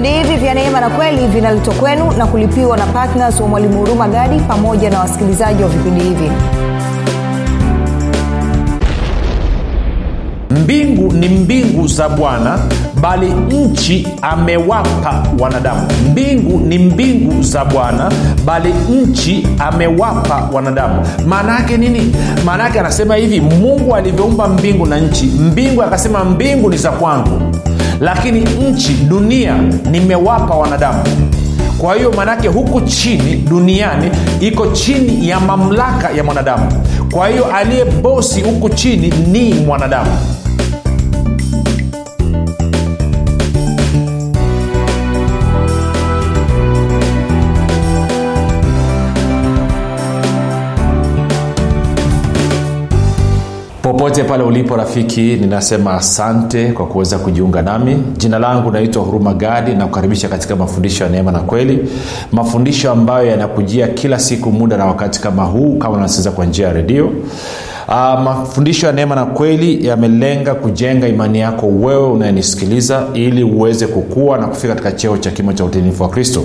Vipindi hivi vya neema na kweli vinaletwa kwenu na kulipiwa na partners wa Mwalimu Huruma Gadi pamoja na wasikilizaji wa vipindi hivi. Mbingu ni mbingu za Bwana, bali nchi amewapa wanadamu. Mbingu ni mbingu za Bwana, bali nchi amewapa wanadamu. Maana yake nini? Maana yake anasema hivi, Mungu alivyoumba mbingu na nchi, mbingu akasema mbingu ni za kwangu, lakini nchi, dunia nimewapa wanadamu. Kwa hiyo manake huku chini duniani iko chini ya mamlaka ya mwanadamu. Kwa hiyo aliye bosi huku chini ni mwanadamu. Popote pale ulipo rafiki, ninasema asante kwa kuweza kujiunga nami. Jina langu naitwa Huruma Gadi na kukaribisha katika mafundisho ya neema na kweli. Mafundisho ambayo yanakujia kila siku muda na wakati kama huu, kama unasikiza kwa njia ya redio. Mafundisho ya neema na kweli yamelenga kujenga imani yako wewe unayenisikiliza, ili uweze kukua na kufika katika cheo cha kimo cha utimilifu wa Kristo.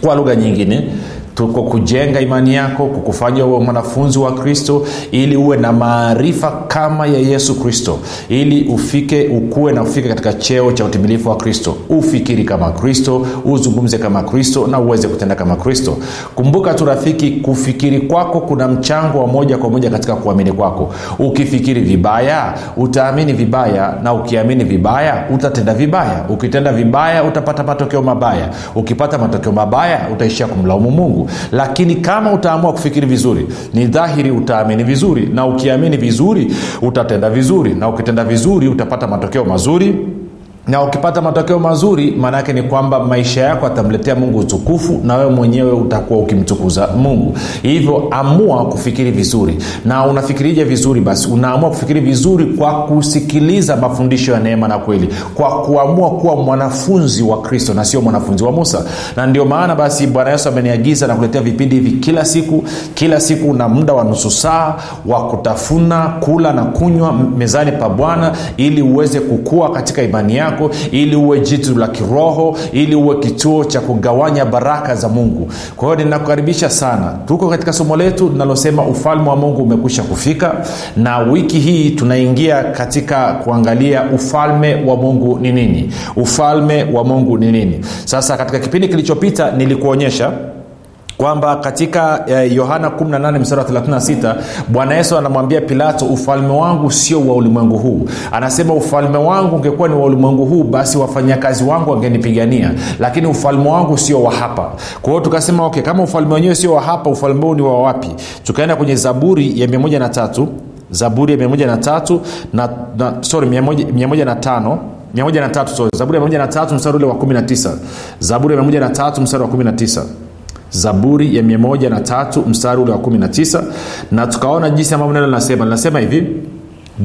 Kwa lugha nyingine, tuko kujenga imani yako, kukufanya uwe mwanafunzi wa Kristo, ili uwe na maarifa kama ya Yesu Kristo, ili ukue na ufike katika cheo cha utimilifu wa Kristo. Ufikiri kama Kristo, uzungumze kama Kristo, na uweze kutenda kama Kristo. Kumbuka tu rafiki, kufikiri kwako kuna mchango wa moja kwa moja katika kuamini kwako. Ukifikiri vibaya, utaamini vibaya, na ukiamini vibaya, utatenda vibaya. Ukitenda vibaya, utapata matokeo mabaya. Ukipata matokeo mabaya, utaishia kumlaumu Mungu. Lakini kama utaamua kufikiri vizuri, ni dhahiri utaamini vizuri, na ukiamini vizuri utatenda vizuri, na ukitenda vizuri utapata matokeo mazuri, na ukipata matokeo mazuri maana yake ni kwamba maisha yako atamletea Mungu utukufu, na wewe mwenyewe utakuwa ukimtukuza Mungu. Hivyo amua kufikiri vizuri. Na unafikirije vizuri? Basi unaamua kufikiri vizuri kwa kusikiliza mafundisho ya neema na kweli, kwa kuamua kuwa mwanafunzi wa Kristo na sio mwanafunzi wa Musa. Na ndio maana basi Bwana Yesu ameniagiza na kuletea vipindi hivi kila siku na muda wa nusu saa wa kutafuna, kula na kunywa mezani pa Bwana, ili uweze kukua katika imani yako, ili uwe jitu la kiroho, ili uwe kituo cha kugawanya baraka za Mungu. Kwa hiyo ninakukaribisha sana. Tuko katika somo letu linalosema Ufalme wa Mungu umekwisha kufika, na wiki hii tunaingia katika kuangalia ufalme wa Mungu ni nini? Ufalme wa Mungu ni nini? Sasa katika kipindi kilichopita nilikuonyesha kwamba katika Yohana 18:36 Bwana Yesu anamwambia Pilato, ufalme wangu sio wa ulimwengu huu. Anasema ufalme wangu ungekuwa ni wa ulimwengu huu, basi wafanyakazi wangu wangenipigania, lakini ufalme wangu sio wa hapa. Kwa hiyo tukasema okay, kama ufalme wenyewe sio wa hapa, ufalme huu ni wa wapi? Tukaenda kwenye Zaburi ya 103 mstari wa 19. Zaburi ya 103 mstari ule wa 19, na tukaona jinsi ambavyo neno linasema hivi: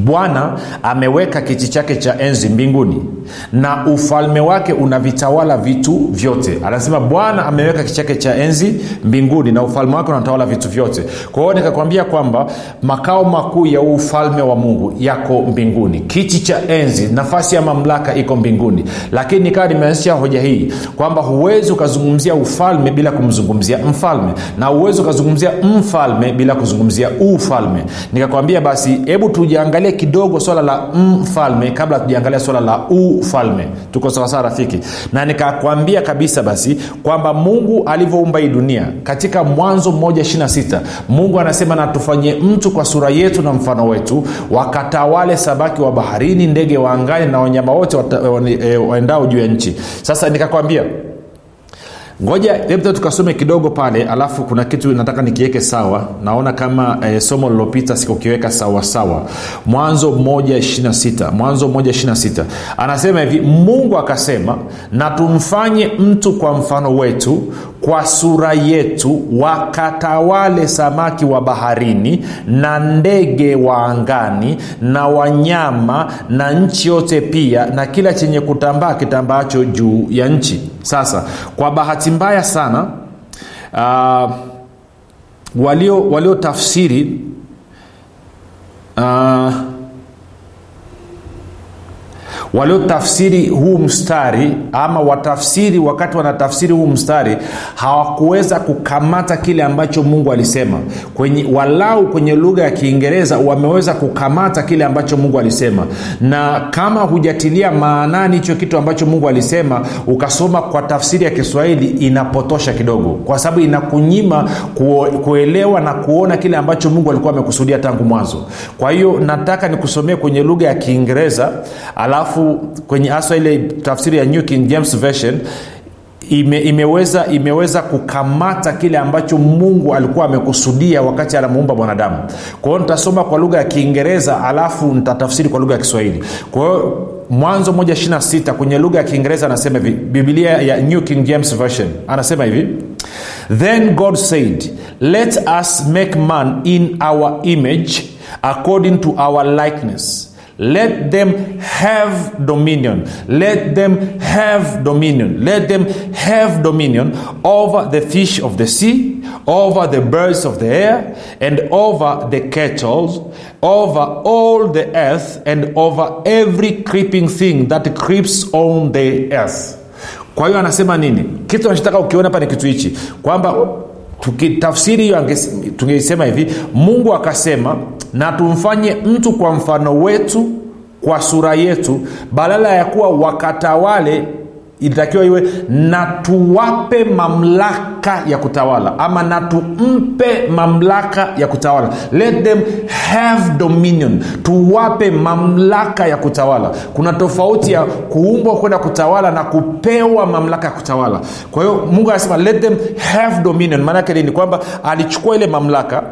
Bwana ameweka kiti chake cha enzi mbinguni, na ufalme wake unavitawala vitu vyote. Anasema Bwana ameweka kiti chake cha enzi mbinguni, na ufalme wake unatawala vitu vyote. Kwa hiyo nikakwambia kwamba makao makuu ya ufalme wa Mungu yako mbinguni. Kiti cha enzi, nafasi ya mamlaka iko mbinguni. Lakini nikawa nimeanzisha hoja hii kwamba huwezi ukazungumzia ufalme bila kumzungumzia mfalme, na huwezi ukazungumzia mfalme bila kuzungumzia ufalme. Nikakwambia basi hebu tujiangalie kidogo swala la mfalme kabla tujiangalia swala la ufalme. Tuko sawa rafiki? Na nikakwambia kabisa basi kwamba Mungu alivyoumba hii dunia, katika Mwanzo 1:26 Mungu anasema na tufanye mtu kwa sura yetu na mfano wetu, wakatawale samaki wa baharini, ndege wa angani na wanyama wote waendao juu ya nchi. Sasa nikakwambia ngoja hebu tukasome kidogo pale, alafu kuna kitu nataka nikiweke sawa. Naona kama somo lililopita sikukiweka sawa. Mwanzo 1:26 anasema hivi: Mungu akasema na tumfanye mtu kwa mfano wetu, kwa sura yetu, wakatawale samaki wa baharini na ndege wa angani na wanyama na nchi yote pia, na kila chenye kutambaa kitambacho juu ya nchi. Sasa kwa bahati mbaya sana walio tafsiri waliotafsiri huu mstari ama watafsiri wakati wanatafsiri huu mstari hawakuweza kukamata kile ambacho Mungu alisema. Walau kwenye lugha ya Kiingereza wameweza kukamata kile ambacho Mungu alisema. Na kama hujatilia maanani hicho kitu ambacho Mungu alisema, ukasoma kwa tafsiri ya Kiswahili, inapotosha kidogo, kwa sababu inakunyima kuelewa na kuona kile ambacho Mungu alikuwa amekusudia tangu mwanzo. Kwa hiyo nataka nikusomee kwenye lugha ya Kiingereza, alafu kwenye hasa ile tafsiri ya New King James Version imeweza kukamata kile ambacho Mungu alikuwa amekusudia wakati alimuumba mwanadamu. Kwa hiyo nitasoma kwa lugha ya Kiingereza alafu nitatafsiri kwa lugha ya Kiswahili. Kwa hiyo Mwanzo 1:26 kwenye lugha ya Kiingereza anasema hivi, Biblia ya New King James Version anasema hivi: Then God said, let us make man in our image according to our likeness. Let them have dominion. Let them have dominion. Let them have dominion over the fish of the sea, over the birds of the air, and over the cattle, over all the earth, and over every creeping thing that creeps on the earth. Kwa hiyo anasema nini? Kitu anachotaka ukiona hapa ni kitu hichi, kwamba tukitafsiri hiyo tungesema hivi: Mungu akasema, na tumfanye mtu kwa mfano wetu, kwa sura yetu. Badala ya kuwa wakatawale, ilitakiwa iwe na tuwape mamlaka ya kutawala, ama na tumpe mamlaka ya kutawala. Let them have dominion, tuwape mamlaka ya kutawala. Kuna tofauti ya kuumbwa kwenda kutawala na kupewa mamlaka ya kutawala. Kwa hiyo Mungu anasema let them have dominion. Maana yake ni kwamba alichukua ile mamlaka,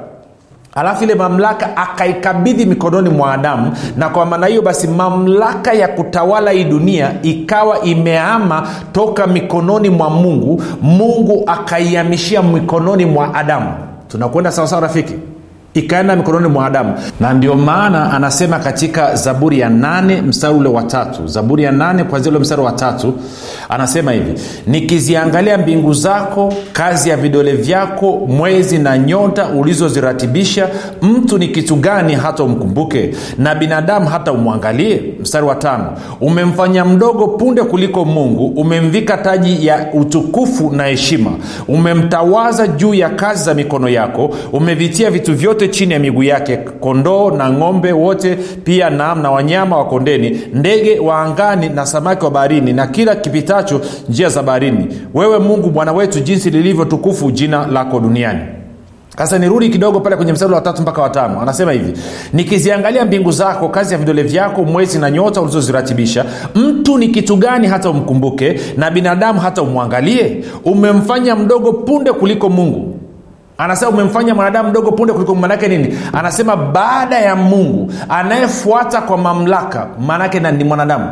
alafu ile mamlaka akaikabidhi mikononi mwa Adamu, na kwa maana hiyo basi mamlaka ya kutawala hii dunia ikawa imehama toka mikononi mwa Mungu, Mungu akaihamishia mikononi mwa Adamu. Tunakwenda sawa sawa rafiki? Ikaenda mikononi mwa Adamu. Na ndio maana anasema katika Zaburi ya 8 mstari ule wa 3, Zaburi ya 8 kuanzia ule mstari wa 3, anasema hivi: nikiziangalia mbingu zako, kazi ya vidole vyako, mwezi na nyota ulizoziratibisha, mtu ni kitu gani hata umkumbuke, na binadamu hata umwangalie? Mstari wa 5, umemfanya mdogo punde kuliko Mungu, umemvika taji ya utukufu na heshima, umemtawaza juu ya kazi za mikono yako, umevitia vitu vyote chini ya miguu yake, kondoo na ngombe wote, pia na wanyama wa kondeni, ndege wa angani na samaki wa baharini, na kila kipitacho njia za baharini. Wewe Mungu Bwana wetu, jinsi lilivyo tukufu jina lako duniani. Sasa nirudi kidogo pale kwenye mstari wa 3 mpaka wa 5. Anasema hivi: nikiziangalia mbingu zako, kazi ya vidole vyako, mwezi na nyota ulizoziratibisha, mtu ni kitu gani hata umkumbuke, na binadamu hata umwangalie? Umemfanya mdogo punde kuliko Mungu. Anasema umemfanya mwanadamu mdogo punde kuliko Mungu. Maana yake nini? Anasema baada ya Mungu anayefuata kwa mamlaka maana yake ni mwanadamu.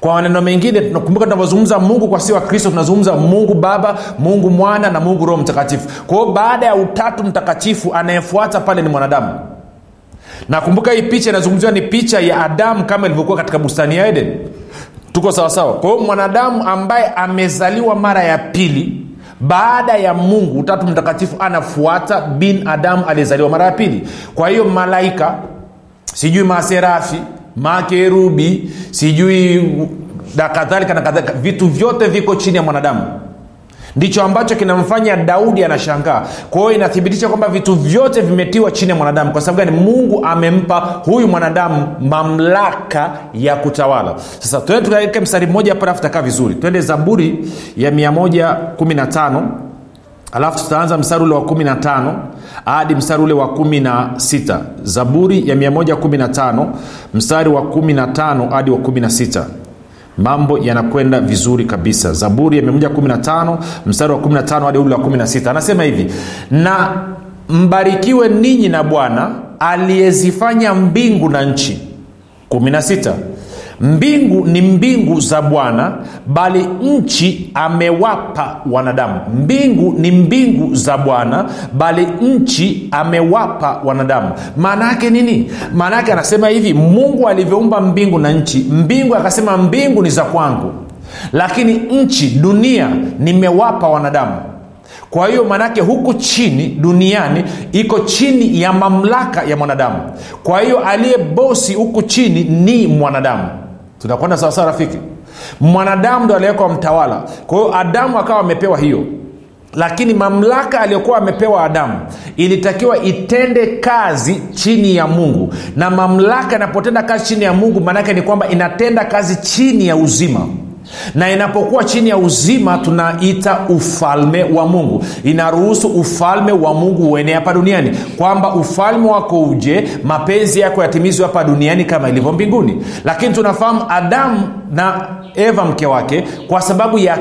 Kwa maneno mengine, tunakumbuka tunapozungumza Mungu kwa sisi wa Kristo, tunazungumza Mungu Baba, Mungu Mwana na Mungu Roho Mtakatifu. Kwa hiyo baada ya Utatu Mtakatifu anayefuata pale ni mwanadamu. Na kumbuka hii picha inazungumziwa ni picha ya Adamu kama ilivyokuwa katika bustani ya Eden. Tuko sawa sawa? Kwa hiyo mwanadamu ambaye amezaliwa mara ya pili baada ya Mungu, Utatu Mtakatifu anafuata bin Adam alizaliwa mara ya pili. Kwa hiyo malaika, sijui maserafi, makerubi, sijui na kadhalika na kadhalika, vitu vyote viko chini ya mwanadamu. Ndicho ambacho kinamfanya Daudi anashangaa. Kwa hiyo inathibitisha kwamba vitu vyote vimetiwa chini ya mwanadamu. Kwa sababu gani? Mungu amempa huyu mwanadamu mamlaka ya kutawala. Sasa twende tukaelekea mstari mmoja hapo alafu tutakaa vizuri. Twende Zaburi ya 115, alafu tutaanza mstari ule wa 15 hadi mstari ule wa 16. Zaburi ya 115 mstari wa 15 hadi wa 16. Mambo yanakwenda vizuri kabisa. Zaburi ya 115 mstari wa 15 hadi ule wa 16. Anasema hivi: na mbarikiwe ninyi na Bwana aliyezifanya mbingu na nchi. 16. Mbingu ni mbingu za Bwana, bali nchi amewapa wanadamu. Mbingu ni mbingu za Bwana, bali nchi amewapa wanadamu. Maana yake nini? Maana yake anasema hivi: Mungu alivyoumba mbingu na nchi, mbingu akasema mbingu ni za kwangu, lakini nchi, dunia, nimewapa wanadamu. Kwa hiyo maana yake huku chini duniani iko chini ya mamlaka ya mwanadamu. Kwa hiyo aliye bosi huku chini ni mwanadamu. Tunakwenda sawa sawa rafiki. Mwanadamu ndo aliyekuwa mtawala. Kwa hiyo Adamu akawa amepewa hiyo. Lakini mamlaka aliyokuwa amepewa Adamu ilitakiwa itende kazi chini ya Mungu. Na mamlaka inapotenda kazi chini ya Mungu maana yake ni kwamba inatenda kazi chini ya uzima. Na inapokuwa chini ya uzima tunaita ufalme wa Mungu. Inaruhusu ufalme wa Mungu uenee hapa duniani, kwamba ufalme wako uje, mapenzi yako yatimizwe hapa duniani kama ilivyo mbinguni. Lakini tunafahamu Adamu na Eva mke wake, kwa sababu ya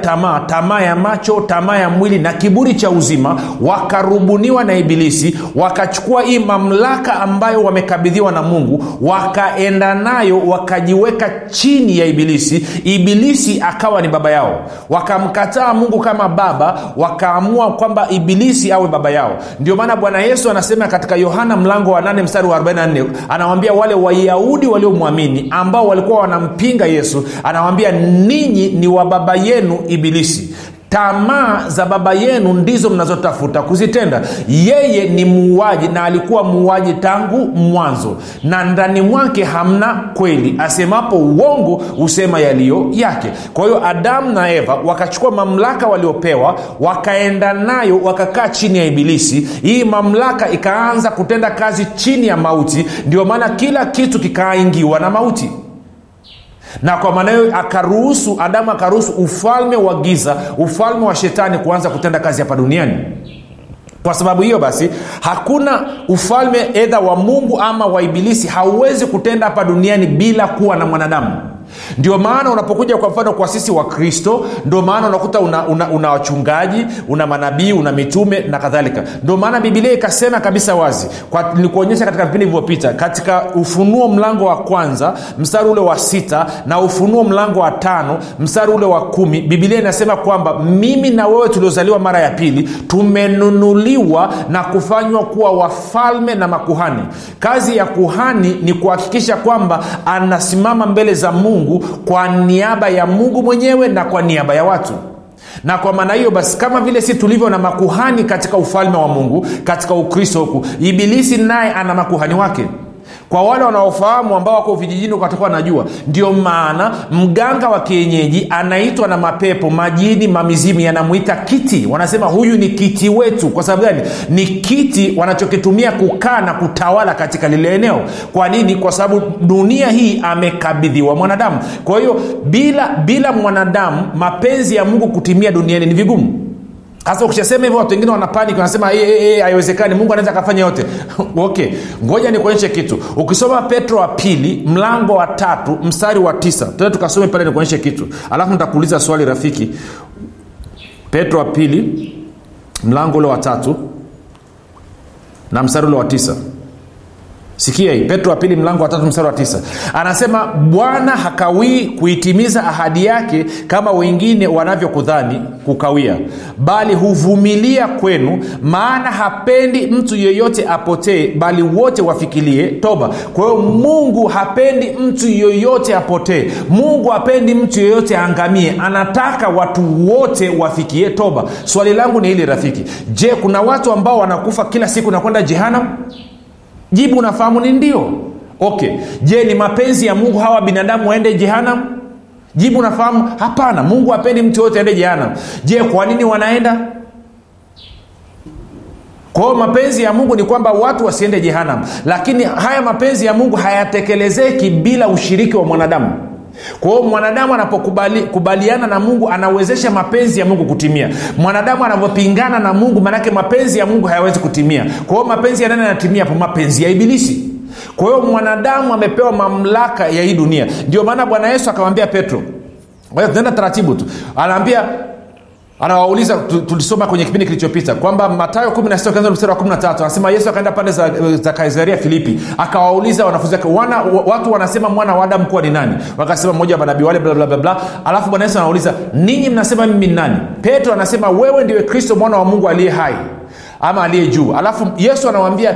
tamaa, tamaa ya macho, tamaa ya mwili na kiburi cha uzima, wakarubuniwa na Ibilisi, wakachukua hii mamlaka ambayo wamekabidhiwa na Mungu, wakaenda nayo, wakajiweka chini ya Ibilisi. Ibilisi akawa ni baba yao. Wakamkataa Mungu kama baba, wakaamua kwamba Ibilisi awe baba yao. Ndio maana Bwana Yesu anasema katika Yohana mlango wa 8 mstari wa 44, anawaambia wale Wayahudi waliomwamini ambao walikuwa wanampinga Yesu, anawaambia ninyi ni wa baba yenu Ibilisi. Tamaa za baba yenu ndizo mnazotafuta kuzitenda. Yeye ni muuaji na alikuwa muuaji tangu mwanzo, na ndani mwake hamna kweli. Asemapo uongo usema yaliyo yake. Kwa hiyo Adamu na Eva wakachukua mamlaka waliopewa, wakaenda nayo, wakakaa chini ya Ibilisi. Hii mamlaka ikaanza kutenda kazi chini ya mauti. Ndio maana kila kitu kikaingiwa na mauti. Na kwa maana hiyo akaruhusu, Adamu akaruhusu ufalme wa giza, ufalme wa shetani kuanza kutenda kazi hapa duniani. Kwa sababu hiyo basi hakuna ufalme edha wa Mungu ama wa Ibilisi hauwezi kutenda hapa duniani bila kuwa na mwanadamu. Ndio maana unapokuja kwa mfano kwa sisi wa Kristo, ndio maana unakuta una wachungaji, una manabii, una mitume na kadhalika. Ndio maana Biblia ikasema kabisa wazi, kwa nilikuonyesha katika vipindi vilivyopita, katika Ufunuo mlango wa 1 mstari ule wa 6 na Ufunuo mlango wa 5 mstari ule wa 10, Biblia inasema kwamba mimi na wewe tuliozaliwa mara ya pili tumenunuliwa na kufanywa kuwa wafalme na makuhani. Kazi ya kuhani ni kuhakikisha kwamba anasimama mbele za Mungu kwa niaba ya Mungu mwenyewe na kwa niaba ya watu. Na kwa maana hiyo basi, kama vile sisi tulivyo na makuhani katika ufalme wa Mungu, katika Ukristo huku, Ibilisi naye ana makuhani wake. Kwa wale wanaofahamu ambao wako vijijini watakuwa najua, ndio maana mganga wa kienyeji anaitwa na mapepo, majini, mamizimu, yanamuita kiti. Wanasema huyu ni kiti wetu. Kwa sababu gani? Ni kiti wanachokitumia kukaa na kutawala katika lile eneo. Kwa nini? Kwa sababu dunia hii amekabidhiwa mwanadamu. Kwa hiyo bila mwanadamu mapenzi ya Mungu kutimia duniani ni vigumu. Hasa ukishasema hivyo watu wengine wanapanic, wanasema haiwezekani, Mungu anaweza kufanya yote. Okay, ngoja nikuonyeshe kitu. Ukisoma Petro wa 2 mlango wa 3 mstari wa 9, tena tukasome pale nikuonyeshe kitu. Alafu nitakuuliza swali rafiki. Petro wa 2 mlango wa 3 na mstari wa 9. Sikia hii, Petro wa 2 mlango wa 3 mstari wa 9. Anasema Bwana hakawii kuitimiza ahadi yake kama wengine wanavyokudhani kukawia, bali huvumilia kwenu, maana hapendi mtu yeyote apotee, bali wote wafikirie toba. Kwa hiyo Mungu hapendi mtu yeyote apotee. Mungu hapendi mtu yeyote aangamie. Anataka watu wote wafikie toba. Swali langu ni hili rafiki. Je, kuna watu ambao wanakufa kila siku na kwenda Jehanamu? Jibu unafahamu ni ndio. Okay, je, ni mapenzi ya Mungu hawa binadamu waende Jehanamu? Jibu unafahamu hapana, Mungu hapendi mtu yote aende Jehanamu. Je, kwa nini wanaenda? Kwa mapenzi ya Mungu ni kwamba watu wasiende Jehanamu, lakini haya mapenzi ya Mungu hayatekelezeki bila ushiriki wa mwanadamu. Kwa hiyo mwanadamu anapokubaliana na Mungu anawezesha mapenzi ya Mungu kutimia. Mwanadamu anapopingana na Mungu maana yake mapenzi ya Mungu hayawezi kutimia. Kwa hiyo mapenzi ya nani yanatimia? Kwa mapenzi ya Ibilisi. Kwa hiyo mwanadamu amepewa mamlaka ya hii dunia. Ndio maana Bwana Yesu akamwambia Petro, wewe nenda taratibu tu. Anaambia, anawauliza, tulisoma kwenye kipindi kilichopita kwamba Mathayo 16:13, anasema Yesu akaenda pande za Kaisaria Filipi, akawauliza wanafunzi wake, watu wanasema mwana wa Adamu kuwa ni nani? Wakasema mmoja wa manabii wale bla bla bla bla. Alafu Bwana Yesu anauliza, ninyi mnasema mimi ni nani? Petro anasema wewe ndiwe Kristo mwana wa Mungu aliye hai ama aliye juu. Alafu Yesu anawaambia,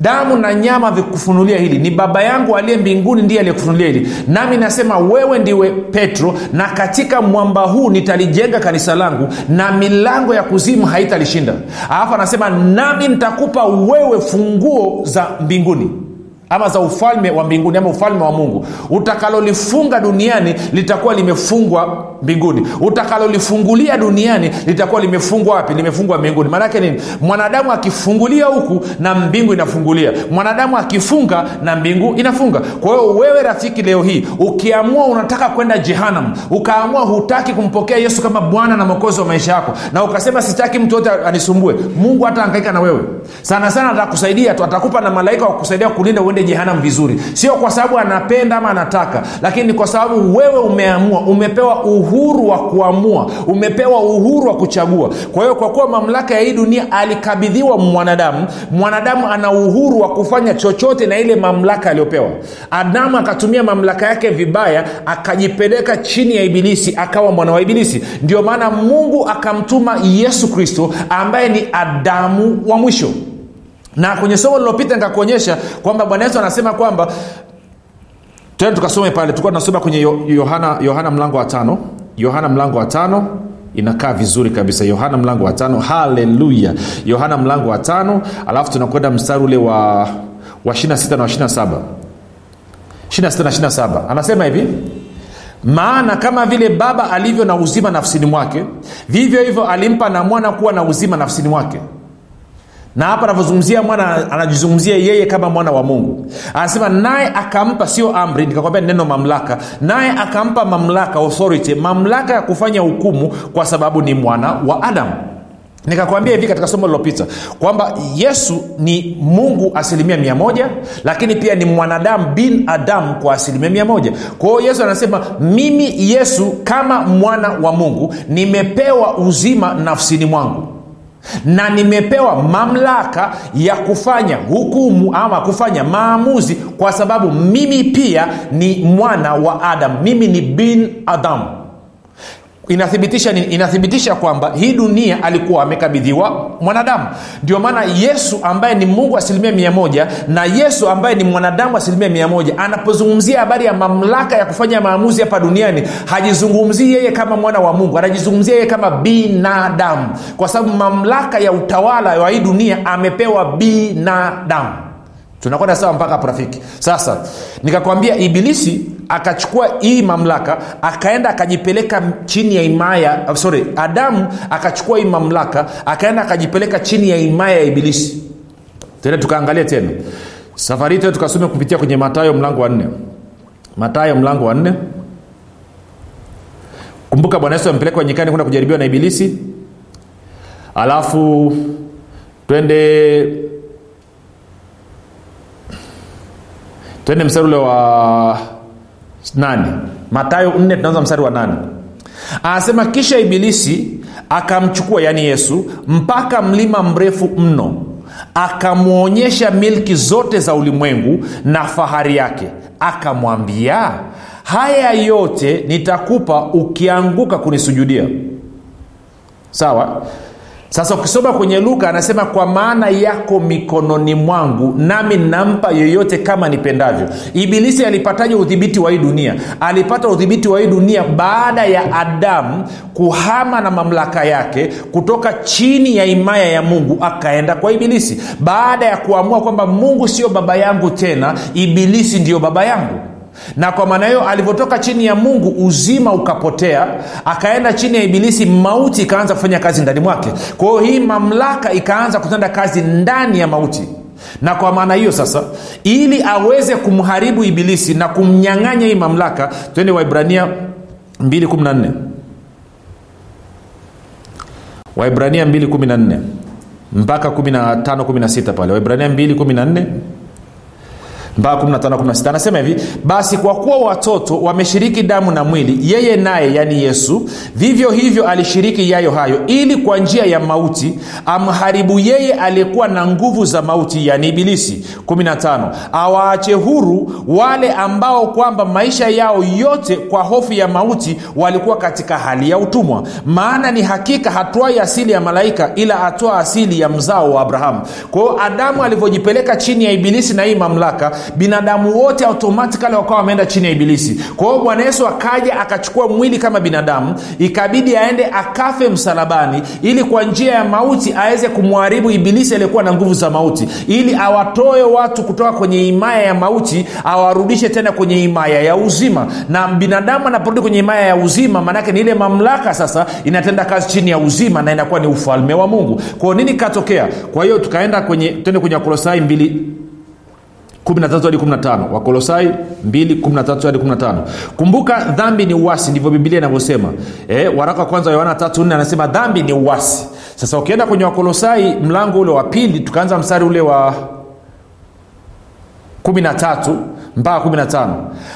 damu na nyama vikufunulia hili, ni baba yangu aliye mbinguni ndiye aliyekufunulia hili. Nami nasema wewe ndiwe Petro, na katika mwamba huu nitalijenga kanisa langu, na milango ya kuzimu haitalishinda. Alafu anasema nami nitakupa wewe funguo za mbinguni. ama za ufalme wa mbinguni, ama ufalme wa Mungu. Utakalolifunga duniani litakuwa limefungwa mbinguni. Utakalolifungulia duniani litakuwa limefungwa wapi? Limefungwa mbinguni. Maana yake nini? Mwanadamu akifungulia huku na mbingu inafungulia. Mwanadamu akifunga na mbingu inafunga. Kwa hiyo wewe rafiki leo hii ukiamua unataka kwenda Jehanamu, ukaamua hutaki kumpokea Yesu kama Bwana na Mwokozi wa maisha yako, na ukasema sitaki mtu yote anisumbue, Mungu hatahangaika na wewe. Sana sana atakusaidia tu, atakupa na malaika wa kukusaidia kulinda uende Jehanamu vizuri. Sio kwa sababu anapenda ama anataka, lakini kwa sababu wewe umeamua, umepewa uhuru wa kuamua, umepewa uhuru wa kuchagua. Kwa hiyo kwa kuwa mamlaka ya hii dunia alikabidhiwa mwanadamu, mwanadamu ana uhuru wa kufanya chochote na ile mamlaka aliyopewa. Adamu akatumia mamlaka yake vibaya, akajipeleka chini ya Ibilisi, akawa mwana wa Ibilisi. Ndio maana Mungu akamtuma Yesu Kristo ambaye ni Adamu wa mwisho. Na kwenye somo lililopita nikakuonyesha kwamba Bwana Yesu anasema kwamba, twende tukasome pale, tulikuwa tunasoma kwenye Yohana mlango wa 5. Yohana mlango wa 5 inakaa vizuri kabisa. Yohana mlango wa 5, haleluya. Yohana mlango wa 5, alafu tunakwenda mstari ule wa 26 na 27. 26 na 27. Anasema hivi: maana kama vile Baba alivyo na uzima nafsini mwake, vivyo hivyo alimpa na Mwana kuwa na uzima nafsini mwake. Na hapa anazungumzia Mwana, anajizungumzia yeye kama Mwana wa Mungu. Anasema naye akampa, sio amri, nikakwambia neno mamlaka, naye akampa mamlaka, authority, mamlaka ya kufanya hukumu, kwa sababu ni mwana wa Adamu. Nikakwambia hivi katika somo lililopita kwamba Yesu ni Mungu 100%, lakini pia ni mwanadamu bin Adam kwa 100%. Kwa hiyo Yesu anasema mimi Yesu kama Mwana wa Mungu nimepewa uzima nafsini mwangu, na nimepewa mamlaka ya kufanya hukumu ama kufanya maamuzi, kwa sababu mimi pia ni mwana wa Adam, mimi ni bin Adam. Inathibitisha nini? Inathibitisha kwamba hii dunia alikuwa amekabidhiwa mwanadamu. Ndio maana Yesu ambaye ni Mungu 100% na Yesu ambaye ni mwanadamu 100% anapozungumzia habari ya mamlaka ya kufanya maamuzi hapa duniani, hajizungumzii yeye kama Mwana wa Mungu, anajizungumzia yeye kama binadamu, kwa sababu mamlaka ya utawala wa hii dunia amepewa binadamu. Tunakwenda sawa mpaka hapo rafiki? Sasa nikakwambia Ibilisi akachukua hii mamlaka, akaenda akajipeleka chini ya himaya, Adamu akachukua hii mamlaka, akaenda akajipeleka chini ya himaya ya Ibilisi. Tena tukaangalia tena. Safari yetu tukasome kupitia kwenye Mathayo mlango wa 4. Mathayo mlango wa 4. Kumbuka Bwana Yesu ampeleka nyikani kwenda kujaribiwa na Ibilisi. Alafu twende mstari ule wa 8. Mathayo 4 tunaanza mstari wa 8. Anasema kisha Ibilisi akamchukua, yani Yesu, mpaka mlima mrefu mno, akamuonyesha milki zote za ulimwengu na fahari yake, akamwambia, haya yote nitakupa ukianguka kunisujudia. Sawa? Sasa ukisoma kwenye Luka anasema kwa maana yako mikononi mwangu, nami nampa yeyote kama nipendavyo. Ibilisi alipataje udhibiti wa hii dunia? Alipata udhibiti wa hii dunia baada ya Adamu kuhama na mamlaka yake kutoka chini ya himaya ya Mungu akaenda kwa Ibilisi. Baada ya kuamua kwamba Mungu sio baba yangu tena, Ibilisi ndio baba yangu. Na kwa maana hiyo alipotoka chini ya Mungu uzima ukapotea, akaenda chini ya Ibilisi mauti ikaanza kufanya kazi ndani mwake. Kwa hiyo hii mamlaka ikaanza kutenda kazi ndani ya mauti. Na kwa maana hiyo sasa, ili aweze kumharibu Ibilisi na kumnyang'anya hii mamlaka, twende Waibrania 2:14. Waibrania 2:14 mpaka 15:16 pale. Waibrania 2:14 mpaka 15:16 anasema hivi: basi kwa kuwa watoto wameshiriki damu na mwili, yeye naye, yani Yesu, vivyo hivyo alishiriki yayo hayo, ili kwa njia ya mauti amharibu yeye aliyekuwa na nguvu za mauti, yani Ibilisi. 15 awaache huru wale ambao kwamba maisha yao yote kwa hofu ya mauti walikuwa katika hali ya utumwa, maana ni hakika hatwai asili ya malaika, ila atwa asili ya mzao wa Abrahamu. Kwa hiyo Adamu alipojipeleka chini ya Ibilisi na hii mamlaka, binadamu wote automatically wakawa wameenda chini ya Ibilisi. Kwa hiyo Bwana Yesu akaja akachukua mwili kama binadamu, ikabidi aende akafe msalabani ili kwa njia ya mauti aweze kumharibu Ibilisi aliyekuwa na nguvu za mauti, ili awatoe watu kutoka kwenye himaya ya mauti awarudishe tena kwenye himaya ya uzima. Na binadamu anaporudi kwenye himaya ya uzima, maana yake ni ile mamlaka sasa inatenda kazi chini ya uzima na inakuwa ni ufalme wa Mungu. Kwa nini katokea? Kwa hiyo tukaenda kwenye Wakolosai 2:13-15. Wakolosai 2:13-15. Kumbuka dhambi ni uasi, ndivyo Biblia inavyosema. Waraka kwanza Yohana 3:4 anasema dhambi ni uasi. Sasa ukienda kwenye Wakolosai mlango ule wa 2, tukaanza mstari ule wa 13 mpaka 15.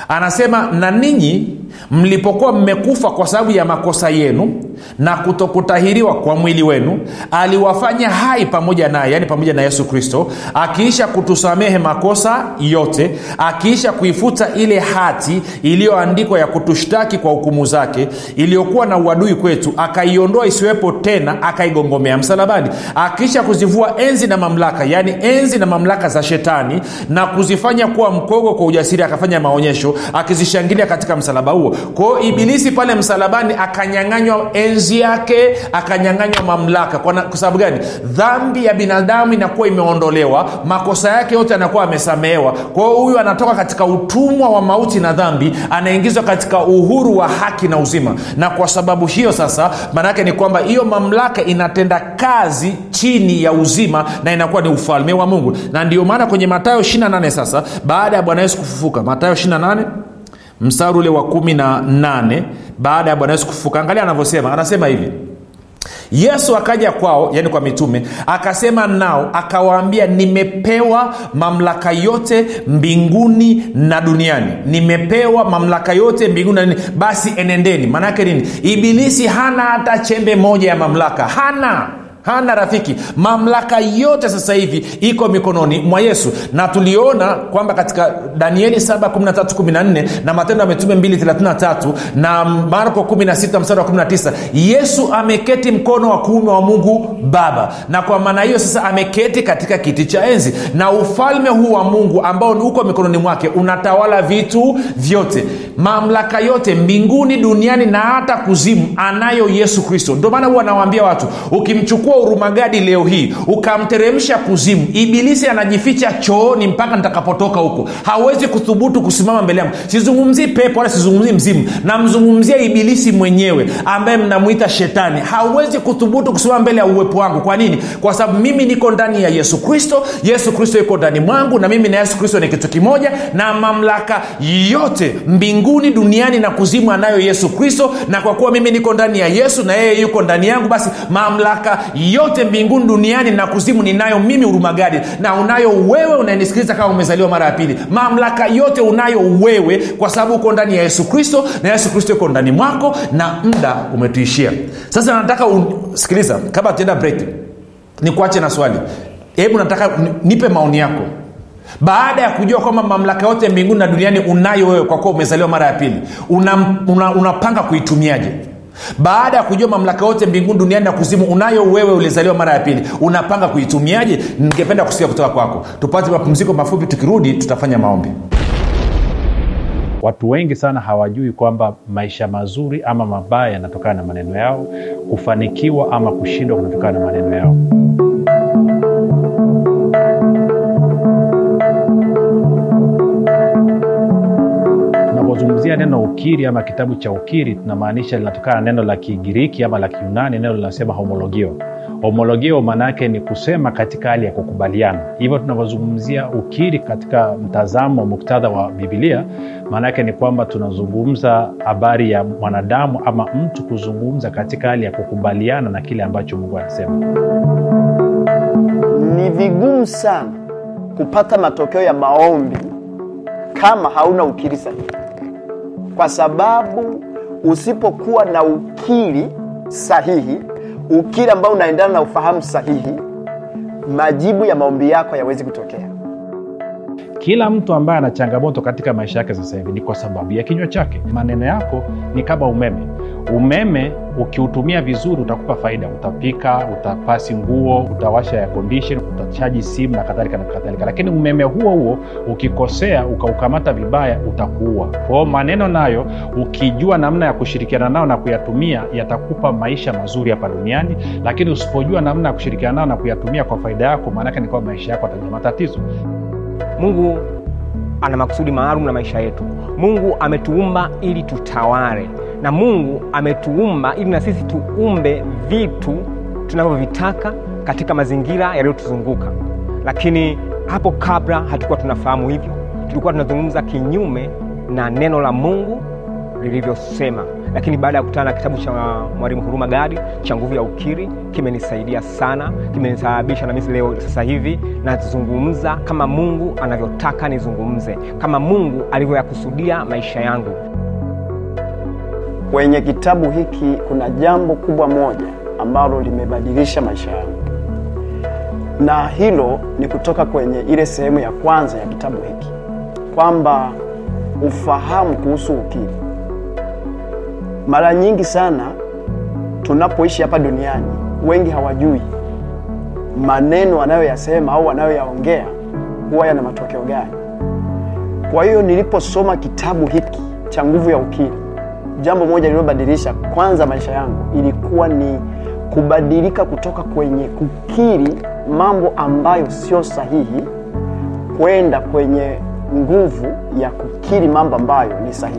Anasema na ninyi mlipokuwa mmekufa kwa sababu ya makosa yenu na kutokutahiriwa kwa mwili wenu, aliwafanya hai pamoja naye, yani pamoja na Yesu Kristo, akiisha kutusamehe makosa yote, akiisha kuifuta ile hati iliyoandikwa ya kutushtaki kwa hukumu zake iliyokuwa na uadui kwetu, akaiondoa isiwepo tena, akaigongomea msalabani, akiisha kuzivua enzi na mamlaka, yani enzi na mamlaka za Shetani, na kuzifanya kuwa mkogo kwa ujasiri, akafanya maonyesho akizishangilia katika msalaba huo. Kwa hiyo Ibilisi pale msalabani akanyang'anywa enzi yake, akanyang'anywa mamlaka. Kwa sababu gani? Dhambi ya binadamu inakuwa imeondolewa, makosa yake yote yanakuwa yamesamehewa. Kwa hiyo huyu anatoka katika utumwa wa mauti na dhambi, anaingizwa katika uhuru wa haki na uzima. Na kwa sababu hiyo sasa, maana yake ni kwamba hiyo mamlaka inatenda kazi chini ya uzima na inakuwa ni ufalme wa Mungu. Na ndio maana kwenye Mathayo 28 sasa, baada ya Bwana Yesu kufufuka, Mathayo 28 mstari ule wa 18, baada ya Bwana Yesu kufufuka, angalia anavyosema. Anasema hivi: Yesu akaja kwao, yani kwa mitume, akasema nao akawaambia, nimepewa mamlaka yote mbinguni na duniani. Nimepewa mamlaka yote mbinguni na duniani, basi enendeni. Maana yake nini? Ibilisi hana hata chembe moja ya mamlaka, hana rafiki. Mamlaka yote sasa hivi iko mikononi mwa Yesu. Na tuliona kwamba katika Danieli 7:13-14 na Matendo ya Mitume 2:33 na Marko 16:19, Yesu ameketi mkono wa kuume wa Mungu Baba. Na kwa maana hiyo sasa ameketi katika kiti cha enzi, na ufalme huu wa Mungu ambao uko mikononi mwake unatawala vitu vyote. Mamlaka yote mbinguni, duniani na hata kuzimu anayo Yesu Kristo. Ndio maana huwa anawaambia watu, ukimchukua Huruma Gadi leo hii ukamteremsha kuzimu, Ibilisi anajificha chooni mpaka nitakapotoka huko. Hawezi kuthubutu kusimama mbele yangu. Sizungumzii pepo wala sizungumzii mzimu, namzungumzia Ibilisi mwenyewe ambaye mnamuita Shetani. Hawezi kuthubutu kusimama mbele ya uwepo wangu. Kwa nini? Kwa sababu mimi niko ndani ya Yesu Kristo, Yesu Kristo yuko ndani mwangu, na mimi na Yesu Kristo ni kitu kimoja. Na mamlaka yote mbinguni, duniani na kuzimu anayo Yesu Kristo, na kwa kuwa mimi niko ndani ya Yesu na yeye yuko ndani yangu, basi mamlaka yote mbinguni, duniani na kuzimu ninayo mimi, Huruma Gadi, na unayo wewe unanisikiliza kama umezaliwa mara ya pili. Mamlaka yote unayo wewe kwa sababu uko ndani ya Yesu Kristo na Yesu Kristo yuko ndani mwako. Na muda umetuishia. Sasa nataka usikiliza, kabla tuenda break nikuache na swali. Hebu nataka nipe maoni yako. Baada ya kujua kwamba mamlaka yote mbinguni na duniani unayo wewe kwa kuwa umezaliwa mara ya pili, unapanga kuitumiaje? Baada ya kujua mamlaka yote mbinguni, duniani na kuzimu unayo wewe ulizaliwa mara ya pili, unapanga kuitumiaje? Ningependa kusikia kutoka kwako. Tupate mapumziko mafupi, tukirudi tutafanya maombi. Watu wengi sana hawajui kwamba maisha mazuri ama mabaya yanatokana na maneno yao, kufanikiwa ama kushindwa kunatokana na maneno yao. Tunapozungumzia neno ukiri ama kitabu cha ukiri, tunamaanisha linatokana neno la Kigiriki ama la Kiunani, neno linasema homologeo. Homologeo maana yake ni kusema katika hali ya kukubaliana. Hivyo tunapozungumzia ukiri katika mtazamo muktadha wa Biblia, maana yake ni kwamba tunazungumza habari ya mwanadamu ama mtu kuzungumza katika hali ya kukubaliana na kile ambacho Mungu anasema. Ni vigumu sana kupata matokeo ya maombi kama hauna ukiri sahihi, kwa sababu usipokuwa na ukiri sahihi, ukiri ambao unaendana na ufahamu sahihi, majibu ya maombi yako hayawezi kutokea. Kila mtu ambaye ana changamoto katika maisha yake sasa hivi ni kwa sababu ya kinywa chake. Maneno yako ni kama umeme. Umeme ukiutumia vizuri utakupa faida, utapika, utapasi nguo, utawasha air condition, utachaji simu na kadhalika na kadhalika. Lakini umeme huo ukikosea ukaukamata vibaya utakuua. Kwa maneno nayo ukijua namna ya kushirikiana nao na kuyatumia yatakupa maisha mazuri hapa duniani, lakini usipojua namna ya kushirikiana nao na kuyatumia kwa faida yako, maana yake ni kwa maisha yako yatajaa matatizo. Mungu ana makusudi maalum na maisha yetu. Mungu ametuumba ili tutawale. Na Mungu ametuumba ili na sisi tuumbe vitu tunavyovitaka katika mazingira yaliyotuzunguka. Lakini hapo kabla hatukuwa tunafahamu hivyo. Tulikuwa tunazungumza kinyume na neno la Mungu lilivyosema. Lakini baada ya kukutana na kitabu cha Mwalimu Huruma Gadi cha Nguvu ya Ukiri, kimenisaidia sana, kimenisababisha na mimi leo sasa hivi nazungumza kama Mungu anavyotaka nizungumze, kama Mungu alivyoyakusudia maisha yangu. Kwenye kitabu hiki kuna jambo kubwa moja ambalo limebadilisha maisha yangu. Na hilo ni kutoka kwenye ile sehemu ya kwanza ya kitabu hiki, kwamba ufahamu kuhusu ukiri. Mara nyingi sana tunapoishi hapa duniani, wengi hawajui maneno anayoyasema au anayoyaongea huwa yana matokeo gani. Kwa hiyo niliposoma kitabu hiki cha Nguvu ya Ukiri, jambo moja lililobadilisha kwanza maisha yangu ilikuwa ni kubadilika kutoka kwenye kukiri mambo ambayo sio sahihi kwenda kwenye nguvu ya kukiri mambo ambayo ni sahihi.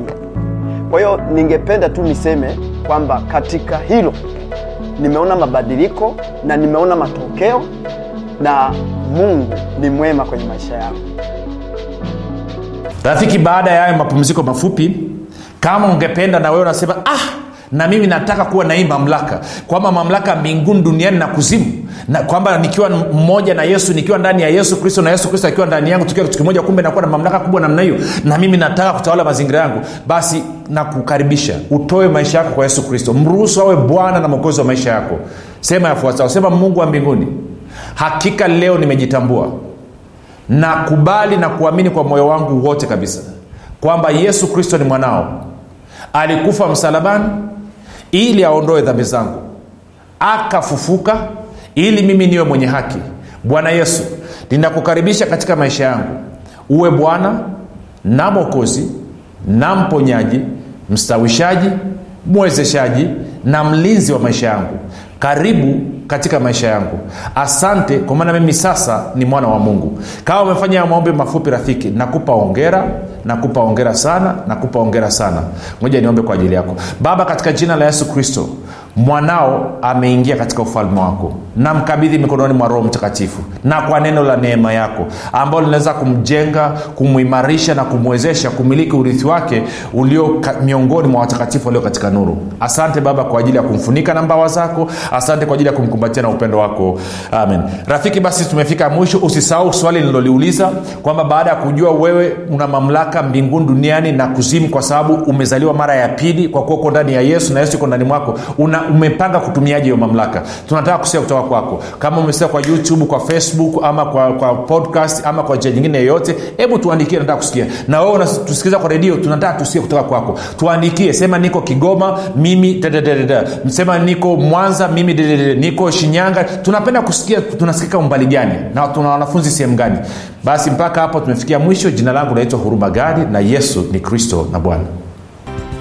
Kwa hiyo ningependa tu niseme kwamba katika hilo nimeona mabadiliko na nimeona matokeo, na Mungu ni mwema kwenye maisha yangu. Rafiki, baada ya hayo mapumziko mafupi, kama ungependa na wewe unasema na mimi nataka kuwa na hii mamlaka, kwamba mamlaka mbinguni, duniani na kuzimu, na kwamba nikiwa mmoja na Yesu, nikiwa ndani ya Yesu Kristo na Yesu Kristo akiwa ndani yangu, tukiwa kitu kimoja, kumbe nakuwa na mamlaka kubwa namna hiyo, na mimi nataka kutawala mazingira yangu, basi nakukaribisha utoe maisha yako kwa Yesu Kristo. Mruhusu awe Bwana na Mwokozi wa maisha yako. Sema yafuatayo. Sema: Mungu wa mbinguni, hakika leo nimejitambua na kubali na kuamini kwa moyo wangu wote kabisa kwamba Yesu Kristo ni mwanao, alikufa msalabani ili aondoe dhambi zangu, akafufuka ili mimi niwe mwenye haki. Bwana Yesu, ninakukaribisha katika maisha yangu, uwe Bwana na Mwokozi na mponyaji, mstawishaji, mwezeshaji na mlinzi wa maisha yangu. Karibu katika maisha yangu. Asante kwa maana mimi sasa ni mwana wa Mungu. Kama umefanya maombi mafupi rafiki, nakupa hongera sana. Ngoja niombe kwa ajili yako. Baba, katika jina la Yesu Kristo, mwanao ameingia katika ufalme wako. Namkabidhi mikononi mwa Roho Mtakatifu na kwa neno la neema yako ambalo linaweza kumjenga, kumuimarisha na kumwezesha kumiliki urithi wake ulio miongoni mwa watakatifu walio katika nuru. Asante Baba kwa ajili ya kumfunika na mbawa zako. Asante kwa ajili ya kumkumbatia na upendo wako. Amen. Rafiki, basi tumefika mwisho. Usisahau swali nililoliuliza kwamba baada ya kujua wewe una mamlaka mbinguni, duniani na kuzimu kwa sababu umezaliwa mara ya pili kwa kuwa uko ndani ya Yesu na Yesu yuko ndani mwako, umepanga kutumiaje hiyo mamlaka? Tunataka kusikia kutoka kwako. Kama umesikia kwa YouTube, kwa Facebook, ama kwa podcast, ama kwa njia nyingine yoyote, hebu tuandikie, nataka kusikia. Na wewe unatusikiliza kwa radio, tunataka tusikie kutoka kwako. Tuandikie, sema niko Kigoma, mimi dadadada. Sema niko Mwanza, mimi dadadada. Niko Shinyanga. Tunapenda kusikia tunasikika umbali gani na tuna wanafunzi sehemu gani. Basi mpaka hapo tumefikia mwisho. Jina langu naitwa Huruma Gadi na Yesu ni Kristo na Bwana.